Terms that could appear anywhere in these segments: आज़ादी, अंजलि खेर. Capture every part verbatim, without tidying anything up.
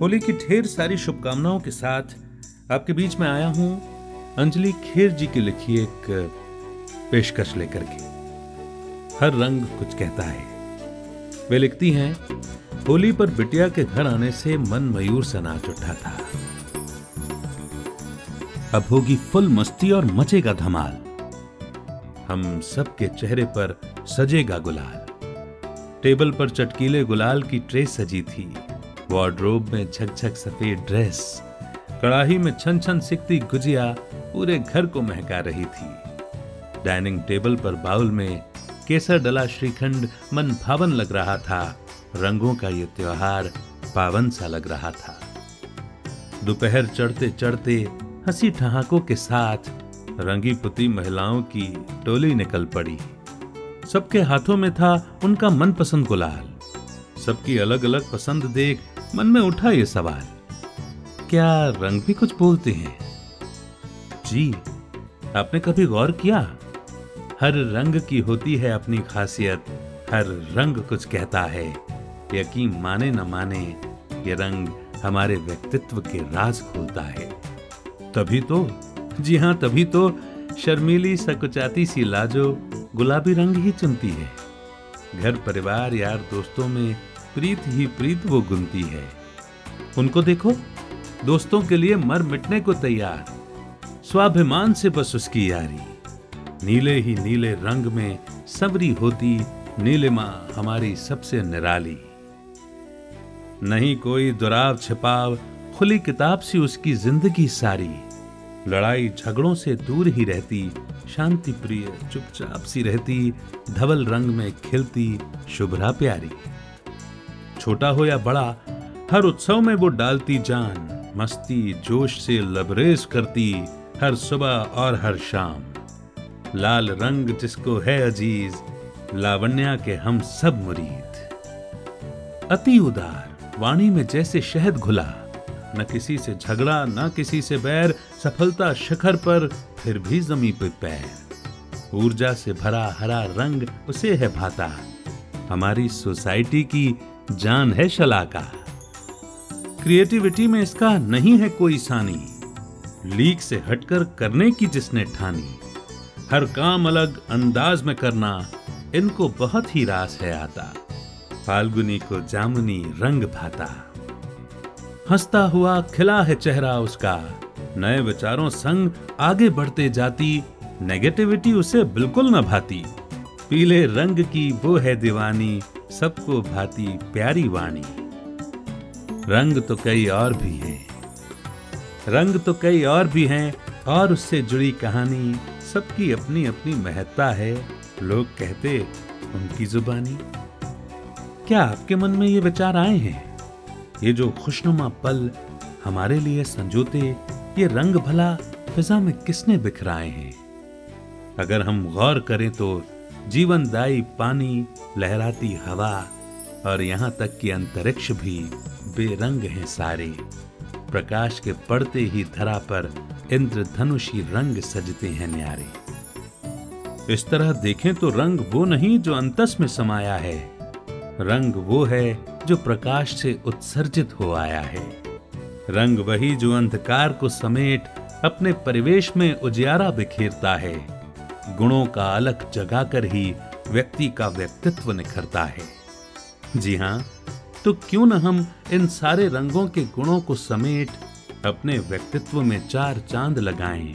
होली की ढेर सारी शुभकामनाओं के साथ आपके बीच में आया हूं अंजलि खेर जी की लिखी एक पेशकश लेकर के। हर रंग कुछ कहता है। वे लिखती हैं, होली पर बिटिया के घर आने से मन मयूर सा नाच उठा था। अब होगी फुल मस्ती और मचेगा धमाल, हम सबके चेहरे पर सजेगा गुलाल। टेबल पर चटकीले गुलाल की ट्रे सजी थी, वार्डरोब में झकझक सफेद ड्रेस, कड़ाही में छन छन सिकती गुजिया पूरे घर को महका रही थी। डाइनिंग टेबल पर बाउल में केसर डला श्रीखंड मन भावन लग रहा था। रंगों का ये त्योहार पावन सा लग रहा था। दोपहर चढ़ते चढ़ते हंसी ठहाकों के साथ रंगी पुती महिलाओं की टोली निकल पड़ी। सबके हाथों में था उनका मनपसंद गुलाल। सबकी अलग अलग पसंद देख मन में उठा ये सवाल, क्या रंग भी कुछ बोलते हैं? जी, आपने कभी गौर किया? हर रंग की होती है अपनी खासियत, हर रंग कुछ कहता है। यकीन माने न माने, ये रंग हमारे व्यक्तित्व के राज खोलता है। तभी तो, जी हाँ तभी तो, शर्मीली सकुचाती सी लाजो गुलाबी रंग ही चुनती है। घर परिवार यार दोस्तों में प्रीत ही प्रीत वो गुनती है। उनको देखो, दोस्तों के लिए मर मिटने को तैयार, स्वाभिमान से बस उसकी यारी। नीले ही नीले रंग में सबरी होती नीलिमा हमारी सबसे निराली। नहीं कोई दुराव छिपाव, खुली किताब सी उसकी जिंदगी सारी। लड़ाई झगड़ों से दूर ही रहती, शांति प्रिय चुपचाप सी रहती, धवल रंग में खिलती शुभ्रा प्यारी। छोटा हो या बड़ा, हर उत्सव में वो डालती जान, मस्ती जोश से लबरेज करती हर सुबह और हर शाम। लाल रंग जिसको है अजीज, लावण्या के हम सब मुरीद। अति उदार वाणी में जैसे शहद घुला, न किसी से झगड़ा न किसी से बैर, सफलता शिखर पर फिर भी जमी पे पैर। ऊर्जा से भरा हरा रंग उसे है भाता, हमारी सोसाइटी की जान है शलाका। क्रिएटिविटी में इसका नहीं है कोई सानी, लीक से हटकर करने की जिसने ठानी। हर काम अलग अंदाज में करना, इनको बहुत ही रास है आता। फाल्गुनी को जामुनी रंग भाता, हंसता हुआ खिला है चेहरा उसका। नए विचारों संग आगे बढ़ते जाती, नेगेटिविटी उसे बिल्कुल न भाती। पीले रंग की वो है दीवानी, सबको भाती प्यारी वाणी। रंग तो कई और भी हैं, रंग तो कई और भी हैं, और उससे जुड़ी कहानी। सबकी अपनी अपनी महत्ता है, लोग कहते उनकी जुबानी। क्या आपके मन में ये विचार आए हैं? ये जो खुशनुमा पल हमारे लिए संजोते, ये रंग भला फिजा में किसने बिखराए हैं? अगर हम गौर करें तो जीवनदायी पानी, लहराती हवा और यहाँ तक कि अंतरिक्ष भी बेरंग हैं सारे। प्रकाश के पड़ते ही धरा पर इंद्रधनुषी रंग सजते हैं न्यारे। इस तरह देखें तो रंग वो नहीं जो अंतस में समाया है, रंग वो है जो प्रकाश से उत्सर्जित हो आया है। रंग वही जो अंधकार को समेट अपने परिवेश में उजियारा बिखेरता है। गुणों का अलख जगाकर ही व्यक्ति का व्यक्तित्व निखरता है। जी हाँ, तो क्यों न हम इन सारे रंगों के गुणों को समेट अपने व्यक्तित्व में चार चांद लगाएं।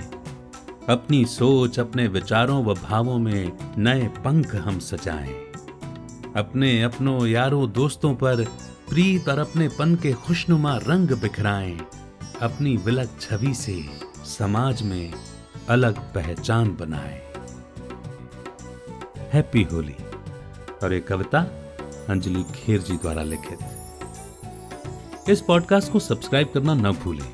अपनी सोच, अपने विचारों व भावों में नए पंख हम सजाएं। अपने अपनों यारों दोस्तों पर प्रीत और अपनेपन के खुशनुमा रंग बिखराएं। अपनी विलग छवि से समाज में अलग पहचान बनाएं। हैप्पी होली। और एक कविता अंजलि खेर जी द्वारा लिखित। इस पॉडकास्ट को सब्सक्राइब करना न भूलें।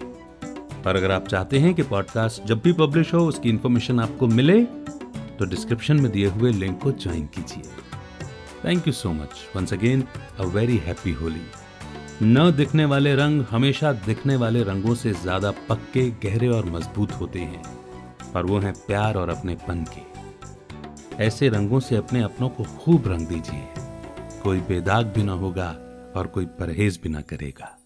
और अगर आप चाहते हैं कि पॉडकास्ट जब भी पब्लिश हो उसकी इन्फॉर्मेशन आपको मिले, तो डिस्क्रिप्शन में दिए हुए लिंक को ज्वाइन कीजिए। Thank you so much. Once again, a very happy Holi. न दिखने वाले रंग हमेशा दिखने वाले रंगों से ज्यादा पक्के, गहरे और मजबूत होते हैं, और वो हैं प्यार और अपनेपन के। ऐसे रंगों से अपने अपनों को खूब रंग दीजिए, कोई बेदाग भी ना होगा और कोई परहेज भी ना करेगा।